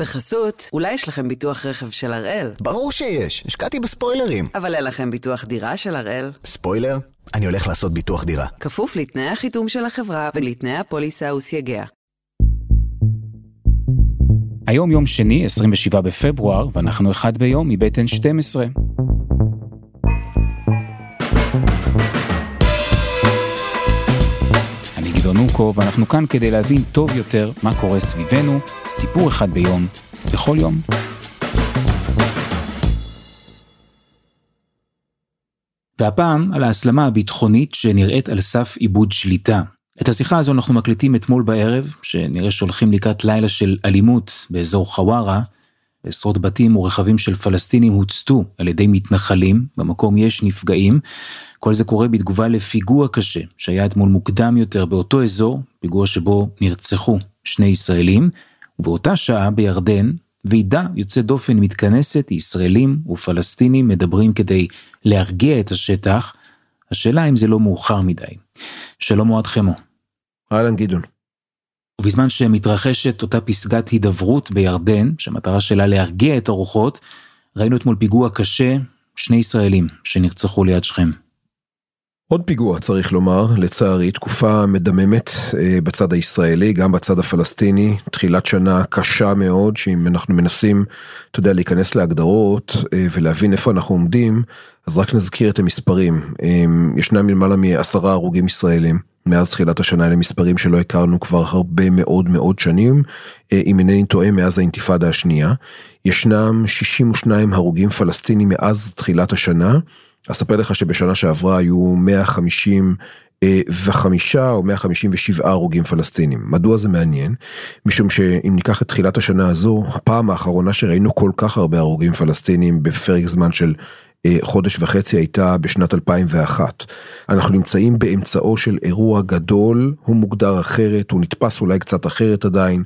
בחסות, אולי יש לכם ביטוח רכב של הראל? ברור שיש, השקעתי בספוילרים. אבל אין לכם ביטוח דירה של הראל? ספוילר? אני הולך לעשות ביטוח דירה. כפוף לתנאי החיתום של החברה ולתנאי הפוליסה וסייגיה. היום יום שני, 27 בפברואר, ואנחנו אחד ביום מבטן 12. אני גדעון נוקו, ואנחנו כאן כדי להבין טוב יותר מה קורה סביבנו, סיפור אחד ביום, בכל יום. והפעם על ההסלמה הביטחונית שנראית על סף עיבוד שליטה. את השיחה הזו אנחנו מקליטים אתמול בערב, שנראה שהולכים לקראת לילה של אלימות באזור חווארה. עשרות בתים ורכבים של פלסטינים הוצתו על ידי מתנחלים, במקום יש נפגעים. כל זה קורה בתגובה לפיגוע קשה, שהיה אתמול מוקדם יותר באותו אזור, פיגוע שבו נרצחו שני ישראלים, ובאותה שעה בירדן, ועידה יוצא דופן מתכנסת, ישראלים ופלסטינים מדברים כדי להרגיע את השטח. השאלה אם זה לא מאוחר מדי. שלום עד חמו. אהלן גדעון. ובזמן שמתרחשת אותה פסגת הידברות בירדן, שמטרה שלה להרגיע את הרוחות, ראינו אתמול פיגוע קשה, שני ישראלים שנרצחו ליד שכם. עוד פיגוע צריך לומר, לצערי, תקופה מדממת בצד הישראלי, גם בצד הפלסטיני, תחילת שנה קשה מאוד, שאם אנחנו מנסים, אתה יודע, להיכנס להגדרות ולהבין איפה אנחנו עומדים, אז רק נזכיר את המספרים, ישנם למעלה מ10 הרוגים ישראלים, מאז תחילת השנה למספרים שלא הכרנו כבר הרבה מאוד שנים, אם אינני טועה מאז האינתיפאדה השנייה, ישנם 62 הרוגים פלסטינים מאז תחילת השנה, אספר לך שבשנה שעברה היו 155 או 157 הרוגים פלסטינים. מדוע זה מעניין? משום שאם ניקח את תחילת השנה הזו, הפעם האחרונה שראינו כל כך הרבה הרוגים פלסטינים בפרק זמן של חודש וחצי הייתה בשנת 2001. אנחנו נמצאים באמצעו של אירוע גדול, הוא מוגדר אחרת, הוא נתפס אולי קצת אחרת עדיין,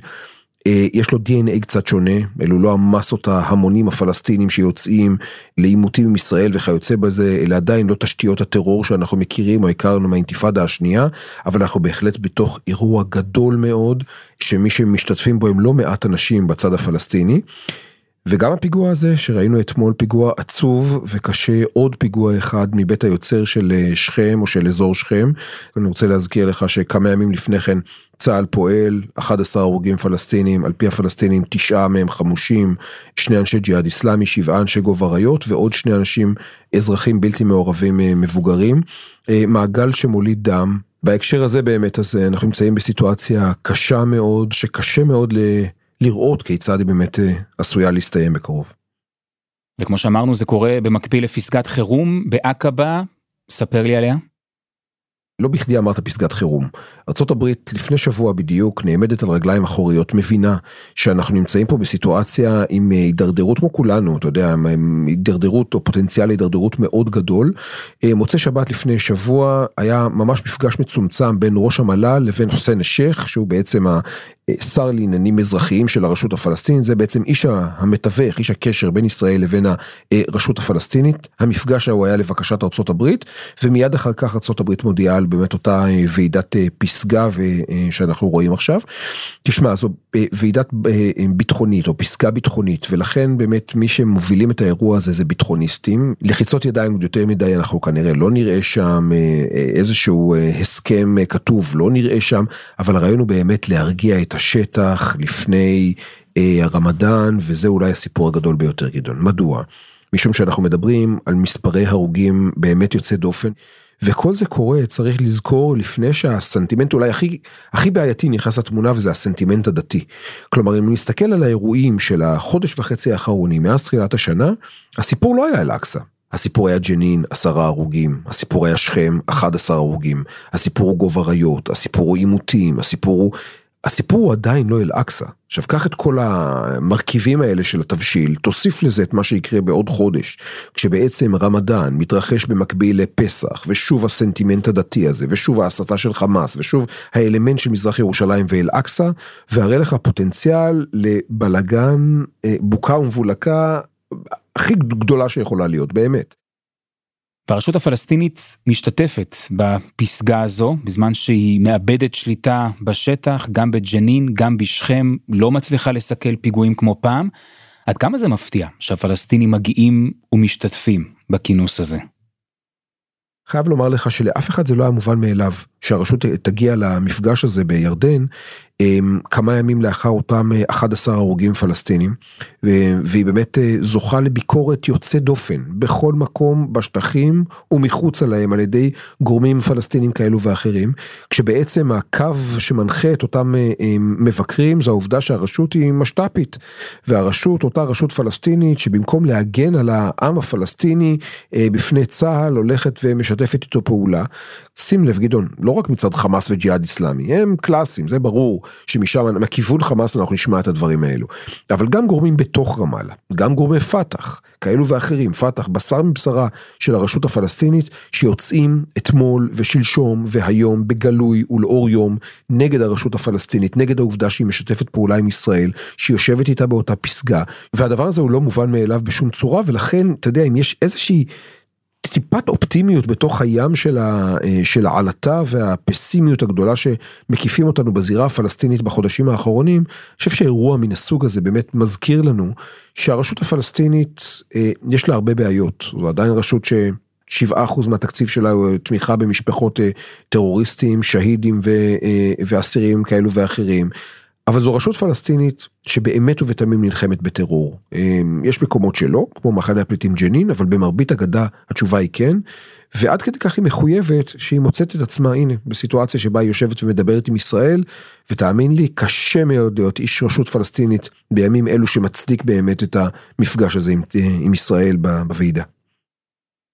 יש לו DNA קצת שונה, אלו לא המסות ההמונים הפלסטינים שיוצאים לעימותים עם ישראל וכיוצא בזה, אלא עדיין לא תשתיות הטרור שאנחנו מכירים או הכרנו מהאינתיפאדה השנייה, אבל אנחנו בהחלט בתוך אירוע גדול מאוד, שמי שמשתתפים בו הם לא מעט אנשים בצד הפלסטיני, וגם הפיגוע הזה שראינו אתמול פיגוע עצוב וקשה, עוד פיגוע אחד מבית היוצר של שכם או של אזור שכם, אני רוצה להזכיר לך שכמה ימים לפני כן צהל פועל, 11 הרוגים פלסטינים, על פי הפלסטינים 9 מהם חמושים, 2 אנשי ג'יהאד איסלאמי, 7 אנשי גובריות ועוד 2 אנשים אזרחים בלתי מעורבים מבוגרים, מעגל שמוליד דם, בהקשר הזה באמת הזה אנחנו נמצאים בסיטואציה קשה מאוד, שקשה מאוד לראות כיצד היא באמת עשויה להסתיים בקרוב. וכמו שאמרנו, זה קורה במקביל לפסגת חירום בעקבה, ספר לי עליה. לא בכדי אמרת פסגת חירום. ארצות הברית לפני שבוע בדיוק נעמדת על רגליים אחוריות, מבינה שאנחנו נמצאים פה בסיטואציה עם הידרדרות כמו כולנו, אתה יודע, עם הידרדרות או פוטנציאל הידרדרות מאוד גדול. מוצא שבת לפני שבוע היה ממש מפגש מצומצם בין ראש המל"ל לבין חוסיין א-שייח, שהוא בעצם שר לעניינים אזרחיים של הרשות הפלסטינית, זה בעצם איש המתווך, איש הקשר בין ישראל לבין הרשות הפלסטינית, המפגש הוא היה לבקשת ארצות הברית, ומיד אחר כך ארצות הברית מודיעה על באמת אותה ועידת פסגה שאנחנו רואים עכשיו, תשמע, זו ועידת ביטחונית או פסגה ביטחונית, ולכן באמת מי שמובילים את האירוע הזה זה ביטחוניסטים, לחיצות ידיים יותר מדי אנחנו כנראה לא נראה שם, איזשהו הסכם כתוב לא נראה שם, אבל ראינו באמת להרגיע את השטח לפני הרמדאן, וזה אולי הסיפור הגדול ביותר גדעון. מדוע? משום שאנחנו מדברים על מספרי הרוגים באמת יוצא דופן, וכל זה קורה, צריך לזכור לפני שהסנטימנט אולי הכי בעייתי נכנס לתמונה, וזה הסנטימנט הדתי. כלומר, אם נסתכל על האירועים של החודש וחצי האחרונים, מאז תחילת השנה, הסיפור לא היה אל-אקצא. הסיפור היה ג'נין, 10 הרוגים, הסיפור היה שכם, 11 הרוגים, הסיפור הוא גוב עריות, הסיפור הוא עימותים, הסיפור הוא עדיין לא אל-אקצא. עכשיו, קח את כל המרכיבים האלה של התבשיל, תוסיף לזה את מה שיקרה בעוד חודש, כשבעצם רמדאן מתרחש במקביל לפסח, ושוב הסנטימנט הדתי הזה, ושוב ההסתה של חמאס, ושוב האלמנט של מזרח ירושלים ואל-אקצא, והרי לך פוטנציאל לבלגן, בוקה ומבולקה, הכי גדולה שיכולה להיות, באמת. והרשות הפלסטינית משתתפת בפסגה הזו, בזמן שהיא מאבדת שליטה בשטח, גם בג'נין, גם בשכם, לא מצליחה לסכל פיגועים כמו פעם. עד כמה זה מפתיע שהפלסטינים מגיעים ומשתתפים בכינוס הזה? חייב לומר לך שלאף אחד זה לא היה מובן מאליו, שהרשות תגיע למפגש הזה בירדן, כמה ימים לאחר אותם 11 הרוגים פלסטינים, והיא באמת זוכה לביקורת יוצא דופן, בכל מקום, בשטחים ומחוץ עליהם, על ידי גורמים פלסטינים כאלו ואחרים, כשבעצם הקו שמנחה את אותם מבקרים, זה העובדה שהרשות היא משטפית, והרשות, אותה רשות פלסטינית, שבמקום להגן על העם הפלסטיני, בפני צהל, הולכת ומשתפת איתו פעולה. שים לב גדעון, לא רק מצד חמאס וג'יהאד איסלאמי, הם קלאסיים, זה ברור שמשם, מכיוון חמאס אנחנו נשמע את הדברים האלו, אבל גם גורמים בתוך רמאללה, גם גורמי פתח, כאלו ואחרים, פתח, בשר מבשרה של הרשות הפלסטינית, שיוצאים אתמול ושלשום והיום בגלוי ולאור יום, נגד הרשות הפלסטינית, נגד העובדה שהיא משתפת פעולה עם ישראל, שיושבת איתה באותה פסגה, והדבר הזה הוא לא מובן מאליו בשום צורה, ולכן, אתה יודע, אם יש איזושהי טיפת אופטימיות בתוך הים של העלתה והפסימיות הגדולה שמקיפים אותנו בזירה הפלסטינית בחודשים האחרונים, אני חושב שהאירוע מן הסוג הזה באמת מזכיר לנו שהרשות הפלסטינית יש לה הרבה בעיות, זו עדיין רשות ש 7% מהתקציב שלה הוא תמיכה במשפחות טרוריסטים, שהידים ואסירים כאלו ואחרים, אבל זו רשות פלסטינית שבאמת ובתמים נלחמת בטרור. יש מקומות שלא, כמו מחנה הפליטים ג'נין, אבל במרבית הגדה התשובה היא כן, ועד כדי כך היא מחויבת שהיא מוצאת את עצמה, הנה, בסיטואציה שבה היא יושבת ומדברת עם ישראל, ותאמין לי, קשה מאוד להיות איש רשות פלסטינית בימים אלו שמצדיק באמת את המפגש הזה עם ישראל בוועידה.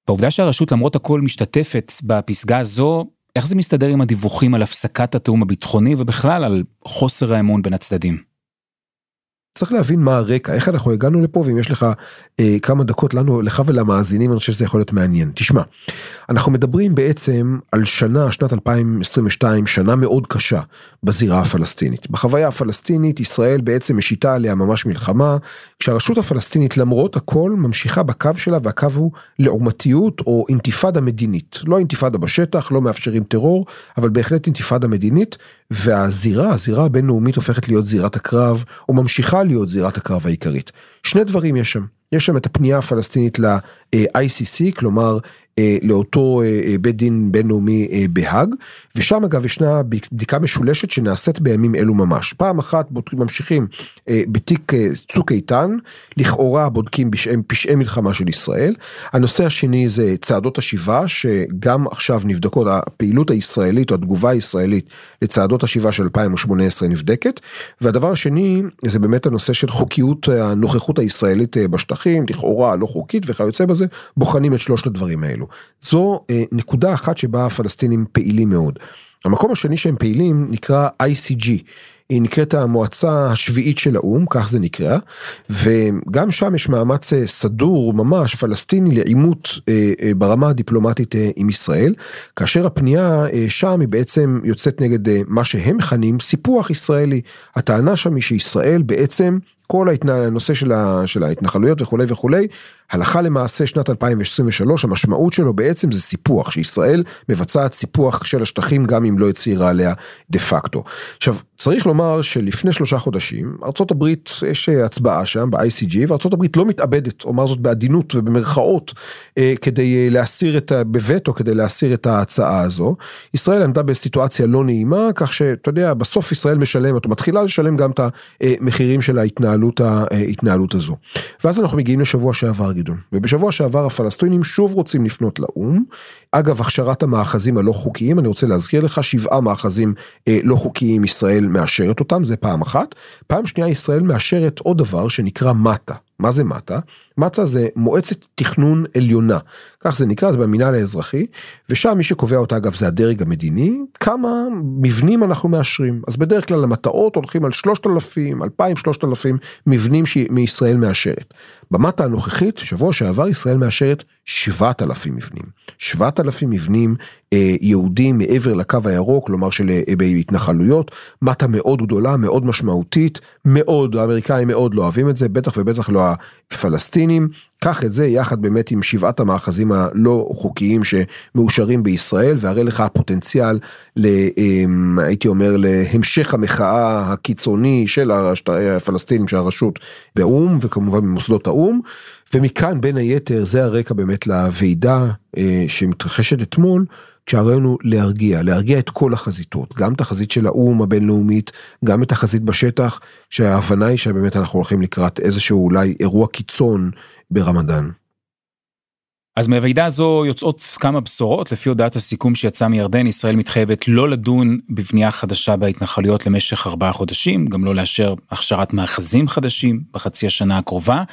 בעובדה שהרשות למרות הכל משתתפת בפסגה הזו, איך זה מסתדר עם הדיווחים על הפסקת התאום הביטחוני, ובכלל על חוסר האמון בין הצדדים? צריך להבין מה הרקע, איך אנחנו הגענו לפה, ואם יש לך כמה דקות לנו, לך ולמאזינים, אני חושב שזה יכול להיות מעניין. תשמע, אנחנו מדברים בעצם על שנת 2022, שנה מאוד קשה בזירה הפלסטינית. בחוויה הפלסטינית, ישראל בעצם משיתה עליה ממש מלחמה, כשהרשות הפלסטינית למרות הכל ממשיכה בקו שלה, והקו הוא לעומתיות או אינתיפאדה מדינית. לא אינתיפאדה בשטח, לא מאפשרים טרור, אבל בהחלט אינתיפאדה מדינית, והזירה הבינלאומית הופכת להיות זירת הקרב, וממשיכה להיות זירת הקרב העיקרית. שני דברים יש שם. יש שם את הפנייה הפלסטינית ל-ICC, כלומר לאותו בית דין בינלאומי בהאג, ושם אגב ישנה בדיקה משולשת שנעשית בימים אלו ממש. פעם אחת ממשיכים בתיק צוק איתן, לכאורה בודקים פשעי מלחמה של ישראל. הנושא השני זה צעדות השיבה, שגם עכשיו נבדקות, הפעילות הישראלית או התגובה הישראלית לצעדות השיבה של 2018 נבדקת, והדבר השני זה באמת הנושא של חוקיות הנוכחות הישראלית בשטחים, לכאורה לא חוקית וכיוצא בזה, בוחנים את שלושת הדברים האלו. זו נקודה אחת שבה הפלסטינים פעילים מאוד. המקום השני שהם פעילים נקרא ICG, היא נקראת המועצה השביעית של האום, כך זה נקרא, וגם שם יש מאמץ סדור ממש פלסטיני לעימות ברמה הדיפלומטית עם ישראל, כאשר הפנייה שם היא בעצם יוצאת נגד מה שהם מכנים סיפוח ישראלי. הטענה שם היא שישראל בעצם כל הנושא של ההתנחלויות וכו' וכו', הלכה למעשה שנת 2023, המשמעות שלו בעצם זה סיפוח, שישראל מבצעת סיפוח של השטחים, גם אם לא הצהירה עליה דה פקטו. עכשיו, צריך לומר שלפני 3 חודשים, ארצות הברית, יש הצבעה שם ב-ICG, וארצות הברית לא מתאבדת, אומר זאת בעדינות ובמרכאות, כדי להסיר בווטו, כדי להסיר את ההצעה הזו. ישראל עמדה בסיטואציה לא נעימה, כך שאתה יודע, בסוף ישראל משלמת, או מתחילה לשלם גם את המחירים של ההתנהלות הזו. ואז אנחנו מגיעים לשבוע שעבר, גדעון. ובשבוע שעבר הפלסטינים שוב רוצים לפנות לאום. אגב, הכשרת המאחזים הלא חוקיים, אני רוצה להזכיר לך, 7 מאחזים לא חוקיים ישראל מאשרת אותם, זה פעם אחת. פעם שנייה ישראל מאשרת עוד דבר שנקרא מטה. מה זה מטה? מטה זה מועצת תכנון עליונה, כך זה נקרא, זה במינהל האזרחי, ושם מי שקובע אותה אגב זה הדרג המדיני, כמה מבנים אנחנו מאשרים, אז בדרך כלל המטאות הולכים על 3,000 מבנים מישראל מאשרת. במטה הנוכחית, שבוע שעבר ישראל מאשרת 7,000 מבנים, 7,000 מבנים יהודים מעבר לקו הירוק, כלומר של התנחלויות, מטה מאוד גדולה, מאוד משמעותית, מאוד, האמריקאים מאוד לא אוהבים את זה, בטח ובטח לא הפלסטינים, קח את זה יחד באמת עם 7 המאחזים הלא חוקיים שמאושרים בישראל, והרי לך הפוטנציאל, הייתי אומר, להמשך המחאה הקיצוני של הפלסטינים, של הרשות באום, וכמובן במוסדות האום, ומכאן בין היתר זה הרקע באמת לוועידה שמתרחשת אתמול, כשהרעיון הוא להרגיע את כל החזיתות, גם את החזית של האום הבינלאומית, גם את החזית בשטח, שההבנה היא שבאמת אנחנו הולכים לקראת איזשהו אולי אירוע קיצון ברמדאן. אז מהוועידה הזו יוצאות כמה בשורות. לפי הודעת הסיכום שיצא מירדן, ישראל מתחייבת לא לדון בבנייה חדשה בהתנחלויות למשך 4 חודשים, גם לא לאשר הכשרת מאחזים חדשים בחצי השנה הקרובה.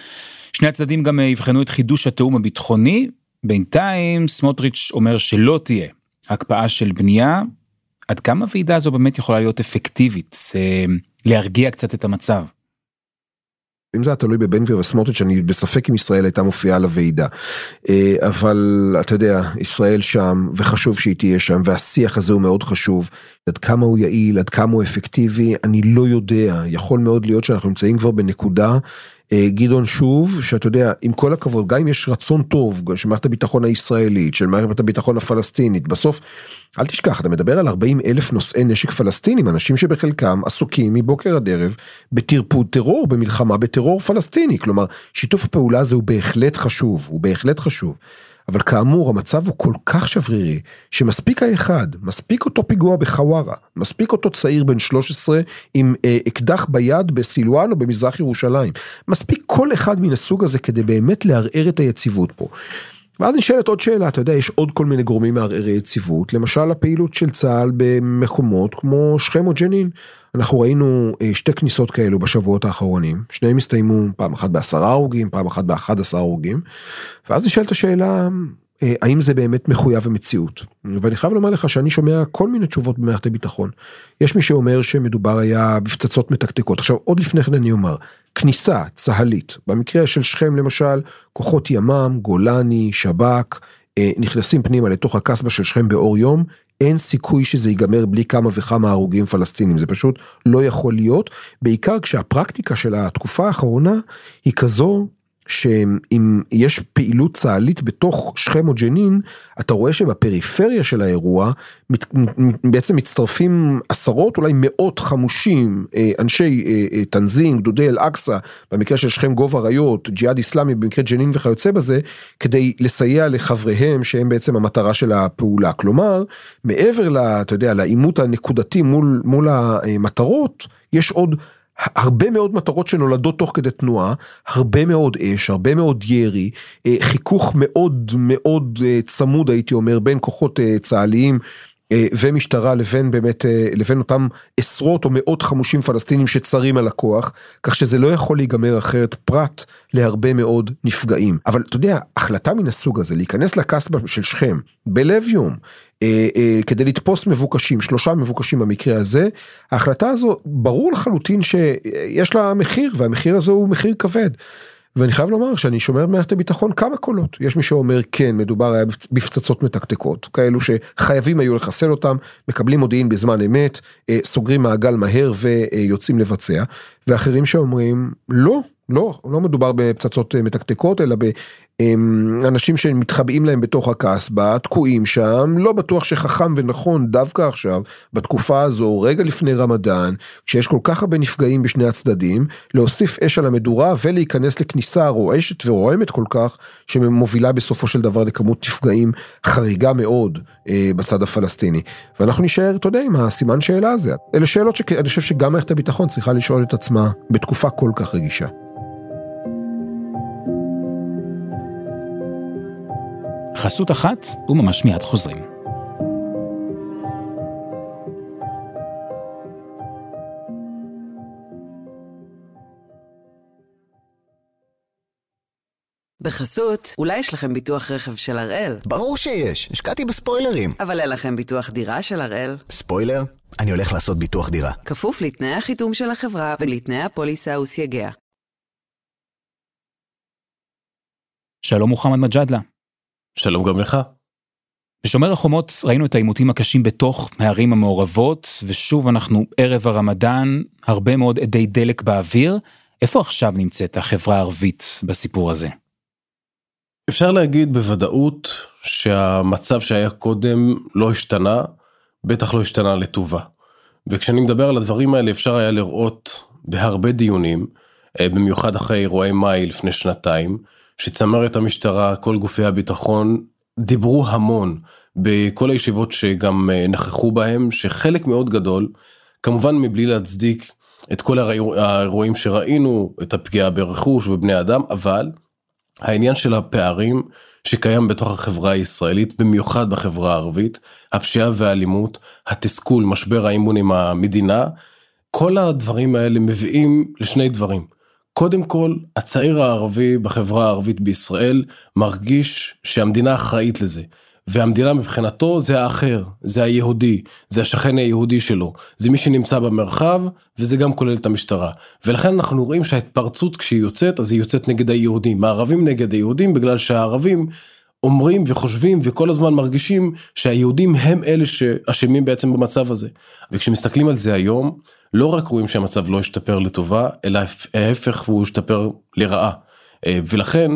שני הצדדים גם יבחנו את חידוש התאום הביטחוני. בינתיים סמוטריץ' אומר שלא תהיה הקפאה של בנייה. עד כמה הוועידה הזו באמת יכולה להיות אפקטיבית, להרגיע קצת את המצב? אם זה תלוי בבן גביר וסמוטריץ', אני בספק אם ישראל הייתה מופיעה לוועידה, אבל אתה יודע, ישראל שם, וחשוב שהיא תהיה שם, והשיח הזה הוא מאוד חשוב. עד כמה הוא יעיל, עד כמה הוא אפקטיבי, אני לא יודע. יכול מאוד להיות שאנחנו נמצאים כבר בנקודה, גדעון, שוב, שאתה יודע, עם כל הכבוד, גם אם יש רצון טוב של מערכת הביטחון הישראלית, של מערכת הביטחון הפלסטינית, בסוף, אל תשכח, אתה מדבר על 40,000 נושאי נשק פלסטינים, אנשים שבחלקם עסוקים מבוקר עד ערב בטרפוד טרור, במלחמה בטרור פלסטיני. כלומר, שיתוף הפעולה הזה הוא בהחלט חשוב, הוא בהחלט חשוב. אבל כאמור, המצב הוא כל כך שברירי, שמספיק האחד, מספיק אותו פיגוע בחווארה, מספיק אותו צעיר בן 13 עם אקדח ביד בסילואן או במזרח ירושלים, מספיק כל אחד מן הסוג הזה כדי באמת לערער את היציבות פה. ואז נשאלת עוד שאלה, אתה יודע, יש עוד כל מיני גורמים מערערי יציבות, למשל הפעילות של צה"ל במקומות כמו שכם או ג'נין. אנחנו ראינו 2 כניסות כאלו בשבועות האחרונים, שניהם הסתיימו פעם אחת ב10 הרוגים, פעם אחת ב11 הרוגים, ואז נשאלת השאלה, האם זה באמת מחויב המציאות? ואני חייב לומר לך שאני שומע כל מיני תשובות במערכת הביטחון. יש מי שאומר שמדובר היה בפצצות מתקתקות. עכשיו, עוד לפני כן אני אומר, כניסה צהלית, במקרה של שכם למשל, כוחות ימ"מ, גולני, שב"כ, נכנסים פנימה לתוך הקסבה של שכם באור יום, אין סיכוי שזה ייגמר בלי כמה וכמה הרוגים פלסטינים, זה פשוט לא יכול להיות, בעיקר כשהפרקטיקה של התקופה האחרונה היא כזו, שאם יש פעילות צהלית בתוך שכם או ג'נין, אתה רואה שבפריפריה של האירוע, בעצם מצטרפים 10, אולי 100 חמושים, אנשי תנזים, גדודי אל-אקסה, במקרה של שכם גובה ראיות, ג'יהאד איסלאמי, במקרה ג'נין וכיוצא בזה, כדי לסייע לחבריהם, שהם בעצם המטרה של הפעולה. כלומר, מעבר אתה יודע, לעימות הנקודתי מול המטרות, יש עוד הרבה מאוד מטרות שנולדות תוך כדי תנועה, הרבה מאוד אש, הרבה מאוד ירי, חיכוך מאוד מאוד צמוד, הייתי אומר, בין כוחות צהליים ומשטרה לבין אותם 10 או 100 חמושים פלסטינים שצרים על הכוח, כך שזה לא יכול להיגמר אחרת, פרט להרבה מאוד נפגעים. אבל אתה יודע, החלטה מן הסוג הזה, להיכנס לקסבה של שכם, בלב יום, כדי לתפוס מבוקשים, 3 מבוקשים במקרה הזה, ההחלטה הזו ברור לחלוטין שיש לה מחיר, והמחיר הזה הוא מחיר כבד. ואני חייב לומר שאני שומר מערכת הביטחון כמה קולות. יש מי שאומר כן, מדובר היה בפצצות מתקתקות, כאלו שחייבים היו לחסל אותם, מקבלים מודיעין בזמן אמת, סוגרים מעגל מהר ויוצאים לבצע, ואחרים שאומרים לא מדובר בפצצות מתקתקות, אלא באנשים שמתחבאים להם בתוך הקסבה, תקועים שם, לא בטוח שחכם ונכון דווקא עכשיו, בתקופה הזו, רגע לפני רמדאן, כשיש כל כך הרבה נפגעים בשני הצדדים, להוסיף אש על המדורה ולהיכנס לכניסה רועשת ורועמת כל כך, שמובילה בסופו של דבר לכמות נפגעים חריגה מאוד בצד הפלסטיני. ואנחנו נשאר, אתה יודע, עם הסימן שאלה הזה. אלה שאלות שאני חושב שגם מערכת הביטחון צריכה לשאול את עצמה בתקופה כל כך רגישה. חסות אחת וממש מיד חוזרים. בחסות, אולי יש לכם ביטוח רכב של הראל? ברור שיש, השקעתי בספוילרים. אבל אין לכם ביטוח דירה של הראל? ספוילר? אני הולך לעשות ביטוח דירה. כפוף לתנאי החיתום של החברה ולתנאי הפוליסה וסייגיה. שלום מוחמד מג'דלה. שלום גם לך. בשומר החומות ראינו את העימותים הקשים בתוך הערים המעורבות, ושוב אנחנו ערב הרמדאן, הרבה מאוד עדי דלק באוויר. איפה עכשיו נמצאת החברה הערבית בסיפור הזה? אפשר להגיד בוודאות שהמצב שהיה קודם לא השתנה, בטח לא השתנה לטובה. וכשאני מדבר על הדברים האלה אפשר היה לראות בהרבה דיונים, במיוחד אחרי אירועי מאי לפני שנתיים, שצמרת המשטרה, כל גופי הביטחון, דיברו המון בכל הישיבות שגם נכחו בהם, שחלק מאוד גדול, כמובן מבלי להצדיק את כל האירועים שראינו, את הפגיעה ברכוש ובני אדם, אבל העניין של הפערים שקיים בתוך החברה הישראלית, במיוחד בחברה הערבית, הפשיעה והאלימות, התסכול, משבר האמון עם המדינה, כל הדברים האלה מביאים לשני דברים. קודם כל, הצעיר הערבי בחברה הערבית בישראל מרגיש שהמדינה אחראית לזה. והמדינה מבחינתו זה האחר, זה היהודי, זה השכן היהודי שלו, זה מי שנמצא במרחב, וזה גם כולל את המשטרה. ולכן אנחנו רואים שההתפרצות כשהיא יוצאת, אז היא יוצאת נגד היהודים, הערבים נגד היהודים, בגלל שהערבים אומרים וחושבים וכל הזמן מרגישים שהיהודים הם אלה שאשמים בעצם במצב הזה. וכשמסתכלים על זה היום, לא רק רואים שהמצב לא השתפר לטובה, אלא ההפך הוא השתפר לרעה. ולכן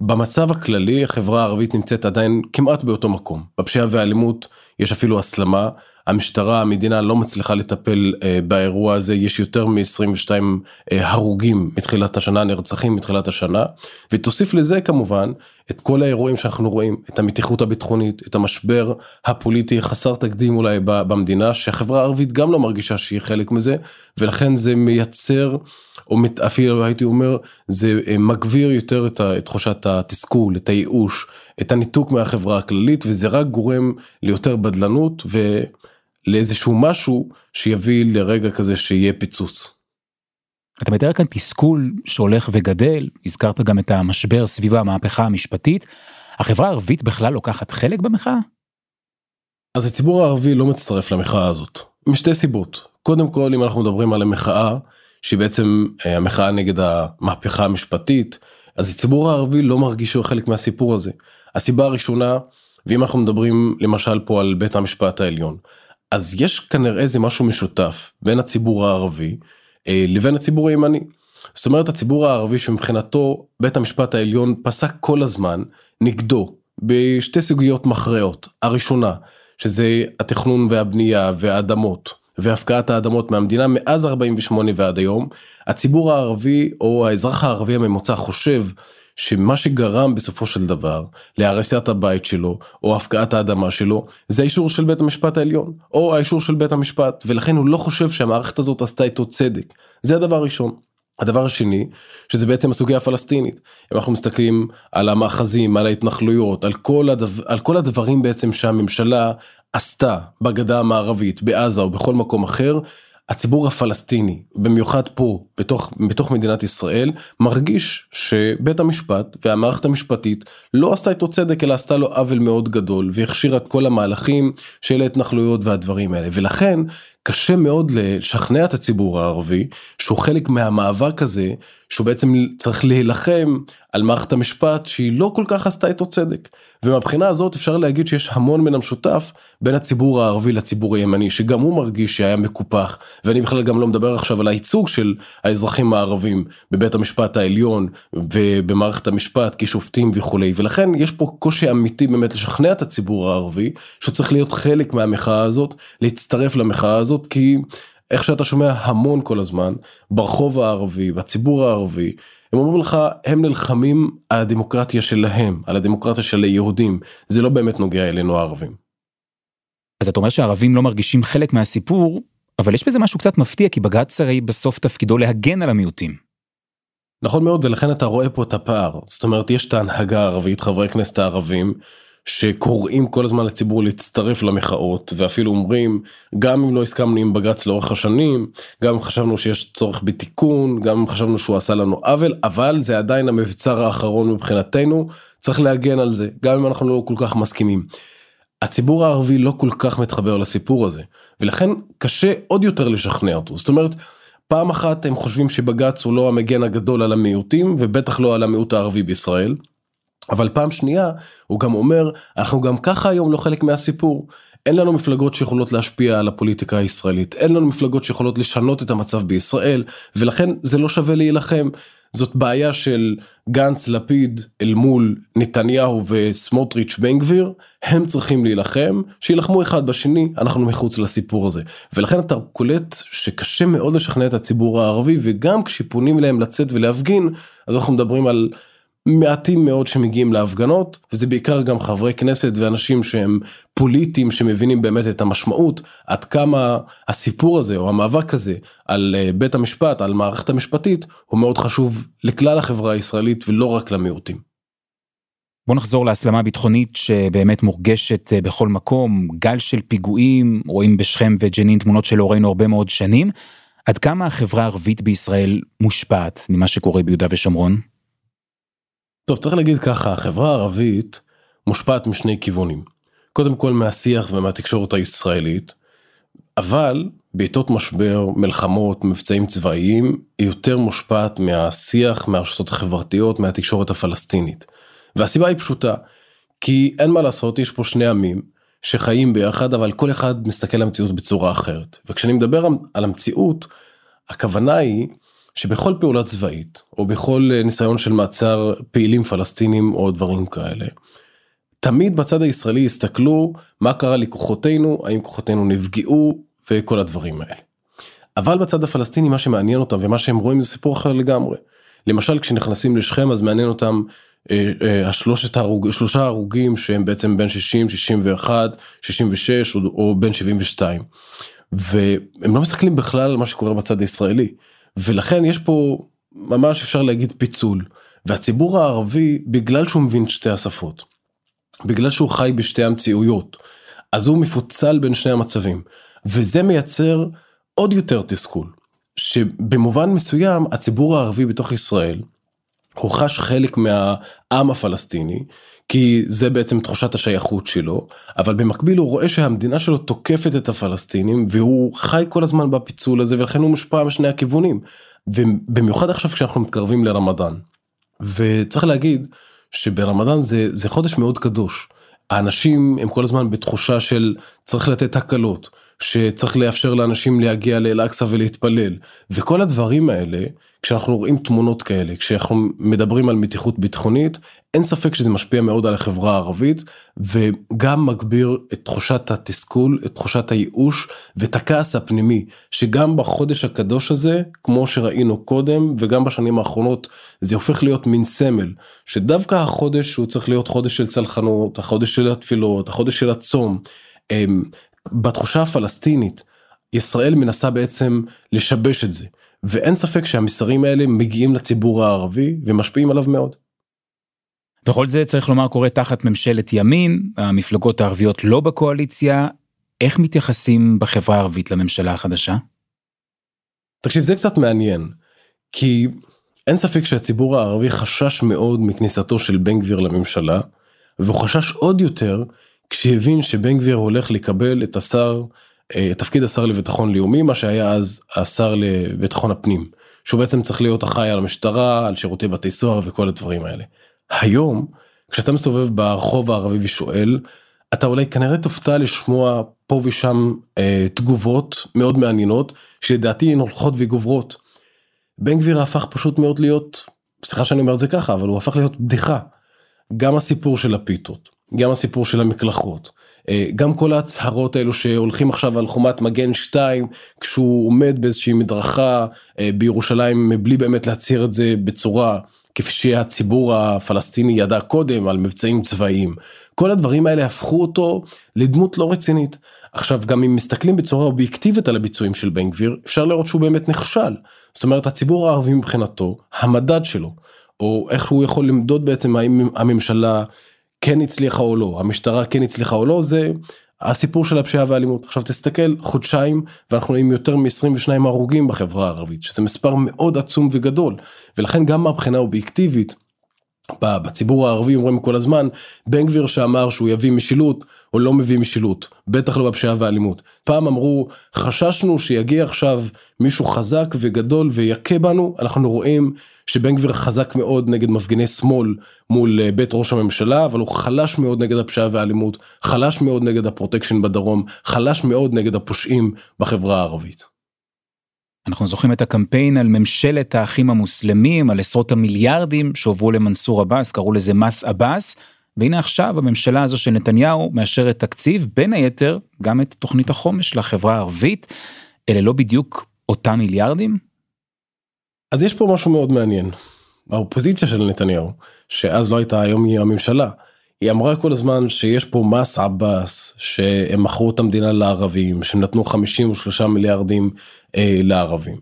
במצב הכללי החברה הערבית נמצאת עדיין כמעט באותו מקום. בפשיעה והאלימות יש אפילו הסלמה, המשטרה, המדינה לא מצליחה לטפל באירוע הזה, יש יותר מ-22 הרוגים מתחילת השנה, נרצחים מתחילת השנה, ותוסיף לזה כמובן את כל האירועים שאנחנו רואים, את המתיחות הביטחונית, את המשבר הפוליטי, חסר תקדים אולי במדינה, שהחברה הערבית גם לא מרגישה שהיא חלק מזה, ולכן זה מייצר, או אפילו הייתי אומר, זה מגביר יותר את תחושת התסכול, את הייאוש, את הניתוק מהחברה הכללית, וזה רק גורם ליותר בדלנות ולאיזשהו משהו שיביא לרגע כזה שיהיה פיצוץ. אתה מתאר כאן תסכול שהולך וגדל, הזכרת גם את המשבר סביב המהפכה המשפטית, החברה הערבית בכלל לוקחת חלק במחאה? אז הציבור הערבי לא מצטרף למחאה הזאת, משתי סיבות. קודם כל, אם אנחנו מדברים על המחאה, שהיא בעצם המחאה נגד המהפכה המשפטית, אז הציבור הערבי לא מרגיש שהוא חלק מהסיפור הזה. הסיבה הראשונה, ואם אנחנו מדברים למשל פה על בית המשפט העליון, אז יש כנראה איזה משהו משותף בין הציבור הערבי לבין הציבור הימני. זאת אומרת, הציבור הערבי שמבחינתו בית המשפט העליון פסק כל הזמן נגדו בשתי סוגיות מכרעות. הראשונה, שזה התכנון והבנייה והאדמות, והפקעת האדמות מהמדינה מאז 48 ועד היום. הציבור הערבי או האזרח הערבי הממוצע חושב שמה שגרם בסופו של דבר להריסת הבית שלו או הפקעת האדמה שלו זה האישור של בית המשפט העליון או האישור של בית המשפט, ולכן הוא לא חושב שהמערכת הזאת עשתה איתו צדק. זה הדבר הראשון. הדבר השני, שזה בעצם הסוגיה הפלסטינית. אם אנחנו מסתכלים על המאחזים, על ההתנחלויות, על כל הדברים בעצם שהממשלה עשתה בגדה המערבית, בעזה או בכל מקום אחר, הציבור הפלסטיני, במיוחד פה, בתוך מדינת ישראל, מרגיש שבית המשפט והמערכת המשפטית לא עשתה איתו צדק, אלא עשתה לו עוול מאוד גדול, והכשירה את כל המהלכים של ההתנחלויות והדברים האלה. ולכן קשה מאוד לשכנע את הציבור הערבי, שהוא חלק מהמאבק הזה, שהוא בעצם צריך להילחם על מערכת המשפט, שהיא לא כל כך עשתה איתו צדק. ומבחינה הזאת אפשר להגיד שיש המון מן המשותף, בין הציבור הערבי לציבור הימני, שגם הוא מרגיש שהיה מקופח, ואני בכלל גם לא מדבר עכשיו על הייצוג של האזרחים הערבים, בבית המשפט העליון, ובמערכת המשפט, כשופטים וכו'. ולכן יש פה קושי אמיתי באמת לשכנע את הציבור הערבי, שצריך להיות חלק מהמחאה הזאת, להצטרף למחאה הזאת, כי איך שאתה שומע המון כל הזמן, ברחוב הערבי, בציבור הערבי, הם אומרים לך, הם נלחמים על הדמוקרטיה שלהם, על הדמוקרטיה של היהודים, זה לא באמת נוגע אלינו הערבים. אז אתה אומר שהערבים לא מרגישים חלק מהסיפור, אבל יש בזה משהו קצת מפתיע, כי בג"ץ הרי בסוף תפקידו להגן על המיעוטים. נכון מאוד, ולכן אתה רואה פה את הפער, זאת אומרת, יש את ההנהגה הערבית, חברי הכנסת הערבים, שקוראים כל הזמן לציבור להצטרף למחאות, ואפילו אומרים, גם אם לא הסכמנו עם בג"ץ לאורך השנים, גם אם חשבנו שיש צורך בתיקון, גם אם חשבנו שהוא עשה לנו עוול, אבל זה עדיין המבצר האחרון מבחינתנו, צריך להגן על זה, גם אם אנחנו לא כל כך מסכימים. הציבור הערבי לא כל כך מתחבר לסיפור הזה, ולכן קשה עוד יותר לשכנע אותו. זאת אומרת, פעם אחת הם חושבים שבג"ץ הוא לא המגן הגדול על המיעוטים, ובטח לא על המיעוט הערבי בישראל, אבל פעם שנייה הוא גם אומר, אנחנו גם ככה היום לא חלק מהסיפור, אין לנו מפלגות שיכולות להשפיע על הפוליטיקה הישראלית, אין לנו מפלגות שיכולות לשנות את המצב בישראל, ולכן זה לא שווה להילחם. זאת בעיה של גנץ לפיד אל מול נתניהו וסמוטריץ' בן גביר, הם צריכים להילחם, שילחמו אחד בשני, אנחנו מחוץ לסיפור הזה. ולכן אתה קולט שקשה מאוד לשכנע את הציבור הערבי, וגם כשפונים להם לצאת ולהפגין, אז אנחנו מדברים על מעטים מאוד שמגיעים להפגנות, וזה בעיקר גם חברי כנסת ואנשים שהם פוליטיים, שמבינים באמת את המשמעות, עד כמה הסיפור הזה או המאבק הזה על בית המשפט, על מערכת המשפטית, הוא מאוד חשוב לכלל החברה הישראלית ולא רק למיעוטים. בוא נחזור להסלמה הביטחונית שבאמת מורגשת בכל מקום, גל של פיגועים, רואים בשכם וג'נין תמונות שלא ראינו הרבה מאוד שנים, עד כמה החברה הערבית בישראל מושפעת ממה שקורה ביהודה ושומרון? טוב, צריך להגיד ככה, החברה הערבית מושפעת משני כיוונים. קודם כל מהשיח ומהתקשורת הישראלית, אבל בעתות משבר, מלחמות, מבצעים צבאיים, היא יותר מושפעת מהשיח, מהרשתות החברתיות, מהתקשורת הפלסטינית. והסיבה היא פשוטה, כי אין מה לעשות, יש פה שני עמים שחיים ביחד, אבל כל אחד מסתכל על המציאות בצורה אחרת. וכשאני מדבר על המציאות, הכוונה היא שבכל פעולה צבאית, או בכל ניסיון של מעצר פעילים פלסטינים או דברים כאלה, תמיד בצד הישראלי יסתכלו מה קרה לכוחותינו, האם כוחותינו נפגעו וכל הדברים האלה. אבל בצד הפלסטיני מה שמעניין אותם ומה שהם רואים זה סיפור אחר לגמרי. למשל כשנכנסים לשכם אז מעניין אותם שלושה הרוגים שהם בעצם בין 60, 61, 66 או בין 72. והם לא מסתכלים בכלל על מה שקורה בצד הישראלי. ולכן יש פה ממש אפשר להגיד פיצול, והציבור הערבי בגלל שהוא מבין שתי השפות, בגלל שהוא חי בשתי המציאויות, אז הוא מפוצל בין שני המצבים, וזה מייצר עוד יותר תסכול, שבמובן מסוים הציבור הערבי בתוך ישראל, הוא חש חלק מהעם הפלסטיני, כי זה בעצם תחושת השייכות שלו, אבל במקביל הוא רואה שהמדינה שלו תוקפת את הפלסטינים, והוא חי כל הזמן בפיצול הזה, ולכן הוא משפע משני הכיוונים, ובמיוחד עכשיו כשאנחנו מתקרבים לרמדאן. וצריך להגיד שברמדאן זה חודש מאוד קדוש, האנשים הם כל הזמן בתחושה של צריך לתת הקלות, שצריך לאפשר לאנשים להגיע לאל-אקסה ולהתפלל, וכל הדברים האלה, כשאנחנו רואים תמונות כאלה, כשאנחנו מדברים על מתיחות ביטחונית, אין ספק שזה משפיע מאוד על החברה הערבית, וגם מגביר את תחושת התסכול, את תחושת הייאוש, ואת הכעס הפנימי, שגם בחודש הקדוש הזה, כמו שראינו קודם, וגם בשנים האחרונות, זה הופך להיות מין סמל, שדווקא החודש, שהוא צריך להיות חודש של צלחנות, החודש של התפילות, החודש של הצום, בתחושה הפלסטינית, ישראל מנסה בעצם לשבש את זה, ואין ספק שהמסרים האלה מגיעים לציבור הערבי ומשפיעים עליו מאוד. בכל זה צריך לומר קורה תחת ממשלת ימין, המפלגות הערביות לא בקואליציה, איך מתייחסים בחברה הערבית לממשלה החדשה? תקשיב, זה קצת מעניין, כי אין ספק שהציבור הערבי חשש מאוד מכניסתו של בן גביר לממשלה, והוא חשש עוד יותר כשהבין שבן גביר הולך לקבל את תפקיד השר לביטחון לאומי, מה שהיה אז השר לביטחון הפנים, שהוא בעצם צריך להיות אחראי על המשטרה, על שירותי בתי סוהר וכל הדברים האלה. היום, כשאתה מסתובב ברחוב הערבי ושואל, אתה אולי כנראה תופתע לשמוע פה ושם תגובות מאוד מעניינות, שלדעתי הן הולכות וגוברות. בן גביר הפך פשוט מאוד להיות, סליחה שאני אומר את זה ככה, אבל הוא הפך להיות בדיחה. גם הסיפור של הפיתות, גם הסיפור של המקלחות, גם כל ההצהרות האלו שהולכים עכשיו על חומת מגן 2, כשהוא עומד באיזושהי מדרכה בירושלים, בלי באמת להצהיר את זה בצורה כפי שהציבור הפלסטיני ידע קודם על מבצעים צבאיים. כל הדברים האלה הפכו אותו לדמות לא רצינית. עכשיו, גם אם מסתכלים בצורה אובייקטיבית על הביצועים של בן גביר, אפשר לראות שהוא באמת נכשל. זאת אומרת, הציבור הערבי מבחינתו, המדד שלו, או איך הוא יכול למדוד בעצם האם הממשלה כן הצליחה או לא, המשטרה כן הצליחה או לא, זה הסיפור של הפשיעה והאלימות. עכשיו תסתכל, חודשיים, ואנחנו עם יותר מ-22 הרוגים בחברה הערבית, שזה מספר מאוד עצום וגדול, ולכן גם מהבחינה אובייקטיבית, בציבור הערבי אומרים כל הזמן, בן גביר שאמר שהוא יביא משילות, או לא מביא משילות, בטח לא בפשיעה והאלימות. פעם אמרו, חששנו שיגיע עכשיו מישהו חזק וגדול ויקה בנו, אנחנו רואים שבן גביר חזק מאוד נגד מפגיני שמאל מול בית ראש הממשלה, אבל הוא חלש מאוד נגד הפשיעה והאלימות, חלש מאוד נגד הפרוטקשן בדרום, חלש מאוד נגד הפושעים בחברה הערבית. אנחנו זוכרים את הקמפיין על ממשלת האחים המוסלמים, על עשרות המיליארדים שעוברו למנסור אבאס, קראו לזה מס אבאס, והנה עכשיו הממשלה הזו של נתניהו מאשרת תקציב, בין היתר גם את תוכנית החומש לחברה הערבית, אלה לא בדיוק אותם מיליארדים? אז יש פה משהו מאוד מעניין. האופוזיציה של נתניהו, שאז לא הייתה, היום היא הממשלה, היא אמרה כל הזמן שיש פה מס עבאס, שהם מכרו את המדינה לערבים, שהם נתנו 53 מיליארדים לערבים.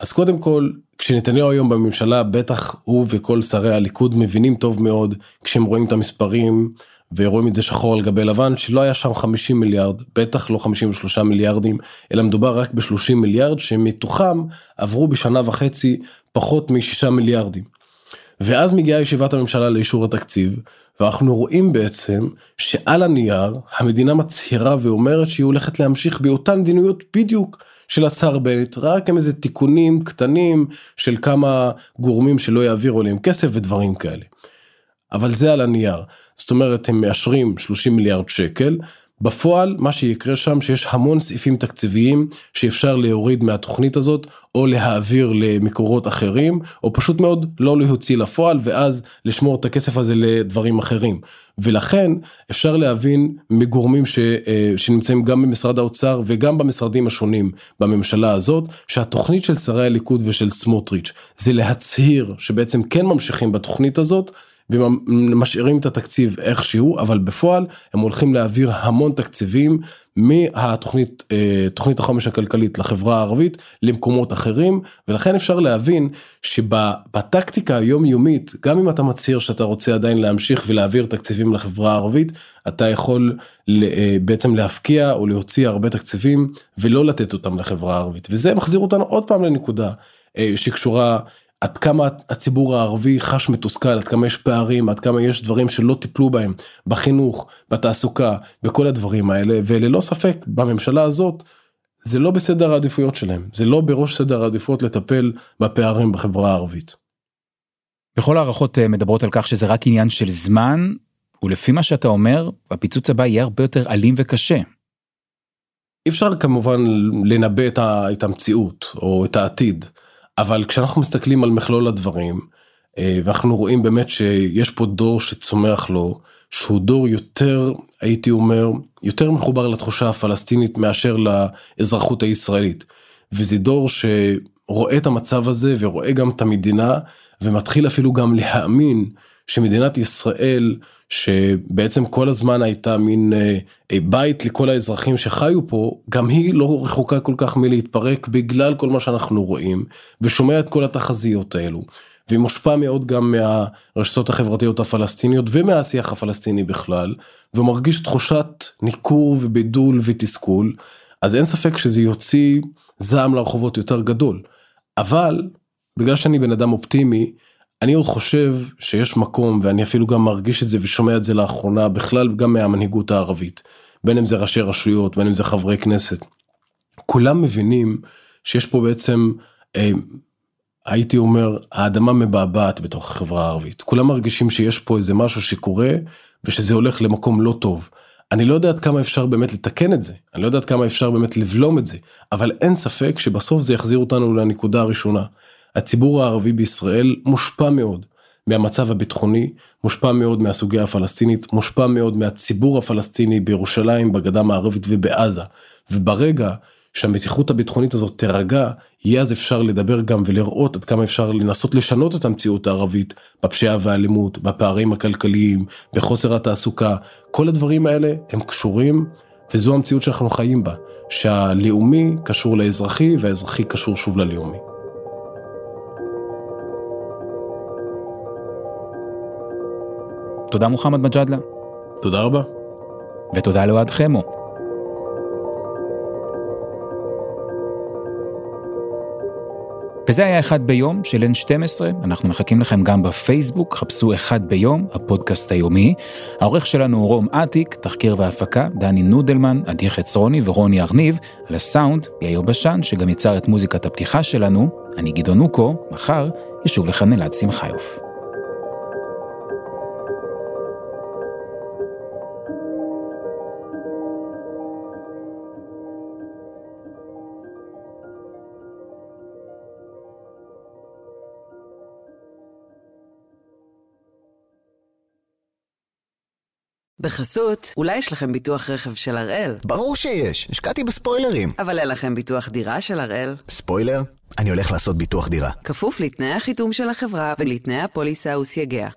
אז קודם כל, כשנתניהו היום בממשלה, בטח הוא וכל שרי הליכוד מבינים טוב מאוד, כשהם רואים את המספרים, ורואים את זה שחור על גבי לבן, שלא היה שם 50 מיליארד, בטח לא 53 מיליארדים, אלא מדובר רק ב-30 מיליארד, שמתוכם עברו בשנה וחצי פחות מ-6 מיליארדים. ואז מגיעה ישיבת הממשלה לאישור התקציב, ואנחנו רואים בעצם שעל הנייר המדינה מצהירה ואומרת שהיא הולכת להמשיך באותה מדיניות בדיוק של השר בנט, רק עם איזה תיקונים קטנים של כמה גורמים שלא יעבירו להם כסף ודברים כאלה. אבל זה על הנייר, זאת אומרת הם מאשרים 30 מיליארד שקל, בפועל מה שיקרה שם שיש המון סעיפים תקציביים שאפשר להוריד מהתוכנית הזאת או להעביר למקורות אחרים או פשוט מאוד לא להוציא לפועל ואז לשמור את הכסף הזה לדברים אחרים. ולכן אפשר להבין מגורמים שנמצאים גם במשרד האוצר וגם במשרדים השונים בממשלה הזאת, שהתוכנית של שרי הליכוד ושל סמוטריץ' זה להצהיר שבעצם כן ממשיכים בתוכנית הזאת, ומשאירים את התקציב איכשהו, אבל בפועל הם הולכים להעביר המון תקציבים מהתוכנית, תוכנית החומש הכלכלית לחברה הערבית, למקומות אחרים, ולכן אפשר להבין שבטקטיקה היומיומית, גם אם אתה מצהיר שאתה רוצה עדיין להמשיך ולהעביר תקציבים לחברה הערבית, אתה יכול בעצם להפקיע או להוציא הרבה תקציבים ולא לתת אותם לחברה הערבית, וזה מחזיר אותנו עוד פעם לנקודה שקשורה עד כמה הציבור הערבי חש מתוסכל, עד כמה יש פערים, עד כמה יש דברים שלא טיפלו בהם, בחינוך, בתעסוקה, בכל הדברים האלה, וללא ספק, בממשלה הזאת, זה לא בסדר העדיפויות שלהם, זה לא בראש סדר העדיפויות לטפל בפערים בחברה הערבית. בכל הערכות מדברות על כך שזה רק עניין של זמן, ולפי מה שאתה אומר, הפיצוץ הבא יהיה הרבה יותר אלים וקשה. אפשר כמובן לנבא את המציאות, או את העתיד, אבל כשאנחנו מסתכלים על מכלול הדברים, ואנחנו רואים באמת שיש פה דור שצומח לו, שהוא דור יותר, הייתי אומר, יותר מחובר לתחושה הפלסטינית מאשר לאזרחות הישראלית. וזה דור שרואה את המצב הזה ורואה גם את המדינה, ומתחיל אפילו גם להאמין שמדינת ישראל, שבעצם כל הזמן הייתה מין בית לכל האזרחים שחיו פה, גם היא לא רחוקה כל כך מלהתפרק בגלל כל מה שאנחנו רואים, ושומע את כל התחזיות האלו, והיא מושפע מאוד גם מהרשתות החברתיות הפלסטיניות, ומהשיח הפלסטיני בכלל, ומרגיש תחושת ניכור ובידול ותסכול, אז אין ספק שזה יוציא זעם לרחובות יותר גדול, אבל בגלל שאני בן אדם אופטימי, אני עוד חושב שיש מקום, ואני אפילו גם מרגיש את זה ושומע את זה לאחרונה, בכלל גם מהמנהיגות הערבית, בין אם זה ראשי רשויות, בין אם זה חברי כנסת, כולם מבינים שיש פה בעצם, הייתי אומר, האדמה מבעבעת בתוך החברה הערבית, כולם מרגישים שיש פה איזה משהו שקורה, ושזה הולך למקום לא טוב, אני לא יודעת כמה אפשר באמת לתקן את זה, אני לא יודעת כמה אפשר באמת לבלום את זה, אבל אין ספק שבסוף זה יחזיר אותנו לנקודה הראשונה, הציבור הערבי בישראל מושפע מאוד מהמצב הביטחוני, מושפע מאוד מהסוגיה הפלסטינית, מושפע מאוד מהציבור הפלסטיני בירושלים, בגדה המערבית ובעזה. וברגע שהמתיחות הביטחונית הזאת תרגע, יהיה אז אפשר לדבר גם ולראות עד כמה אפשר לנסות לשנות את המציאות הערבית, בפשיעה והאלימות, בפערים הכלכליים, בחוסר התעסוקה. כל הדברים האלה הם קשורים, וזו המציאות שאנחנו חיים בה, שהלאומי קשור לאזרחי, והאזרחי קשור שוב ללאומי. תודה מוחמד מג'אדלה. תודה רבה. ותודה לאוהד חמו. וזה היה אחד ביום של N12, אנחנו מחכים לכם גם בפייסבוק, חפשו אחד ביום, הפודקאסט היומי. העורך שלנו הוא רום עתיק, תחקיר והפקה, דני נודלמן, עדי חצרוני ורוני ארניב, על הסאונד, יאיר בשן, שגם יצר את מוזיקת הפתיחה שלנו, אני גדעון נוקו, מחר ישוב לכאן אלעד שמחיוף. בחסות, אולי יש לכם ביטוח רכב של הראל? ברור שיש, השקעתי בספוילרים. אבל אין לכם ביטוח דירה של הראל? ספוילר? אני הולך לעשות ביטוח דירה. כפוף לתנאי החיתום של החברה ולתנאי הפוליסה וסייגיה.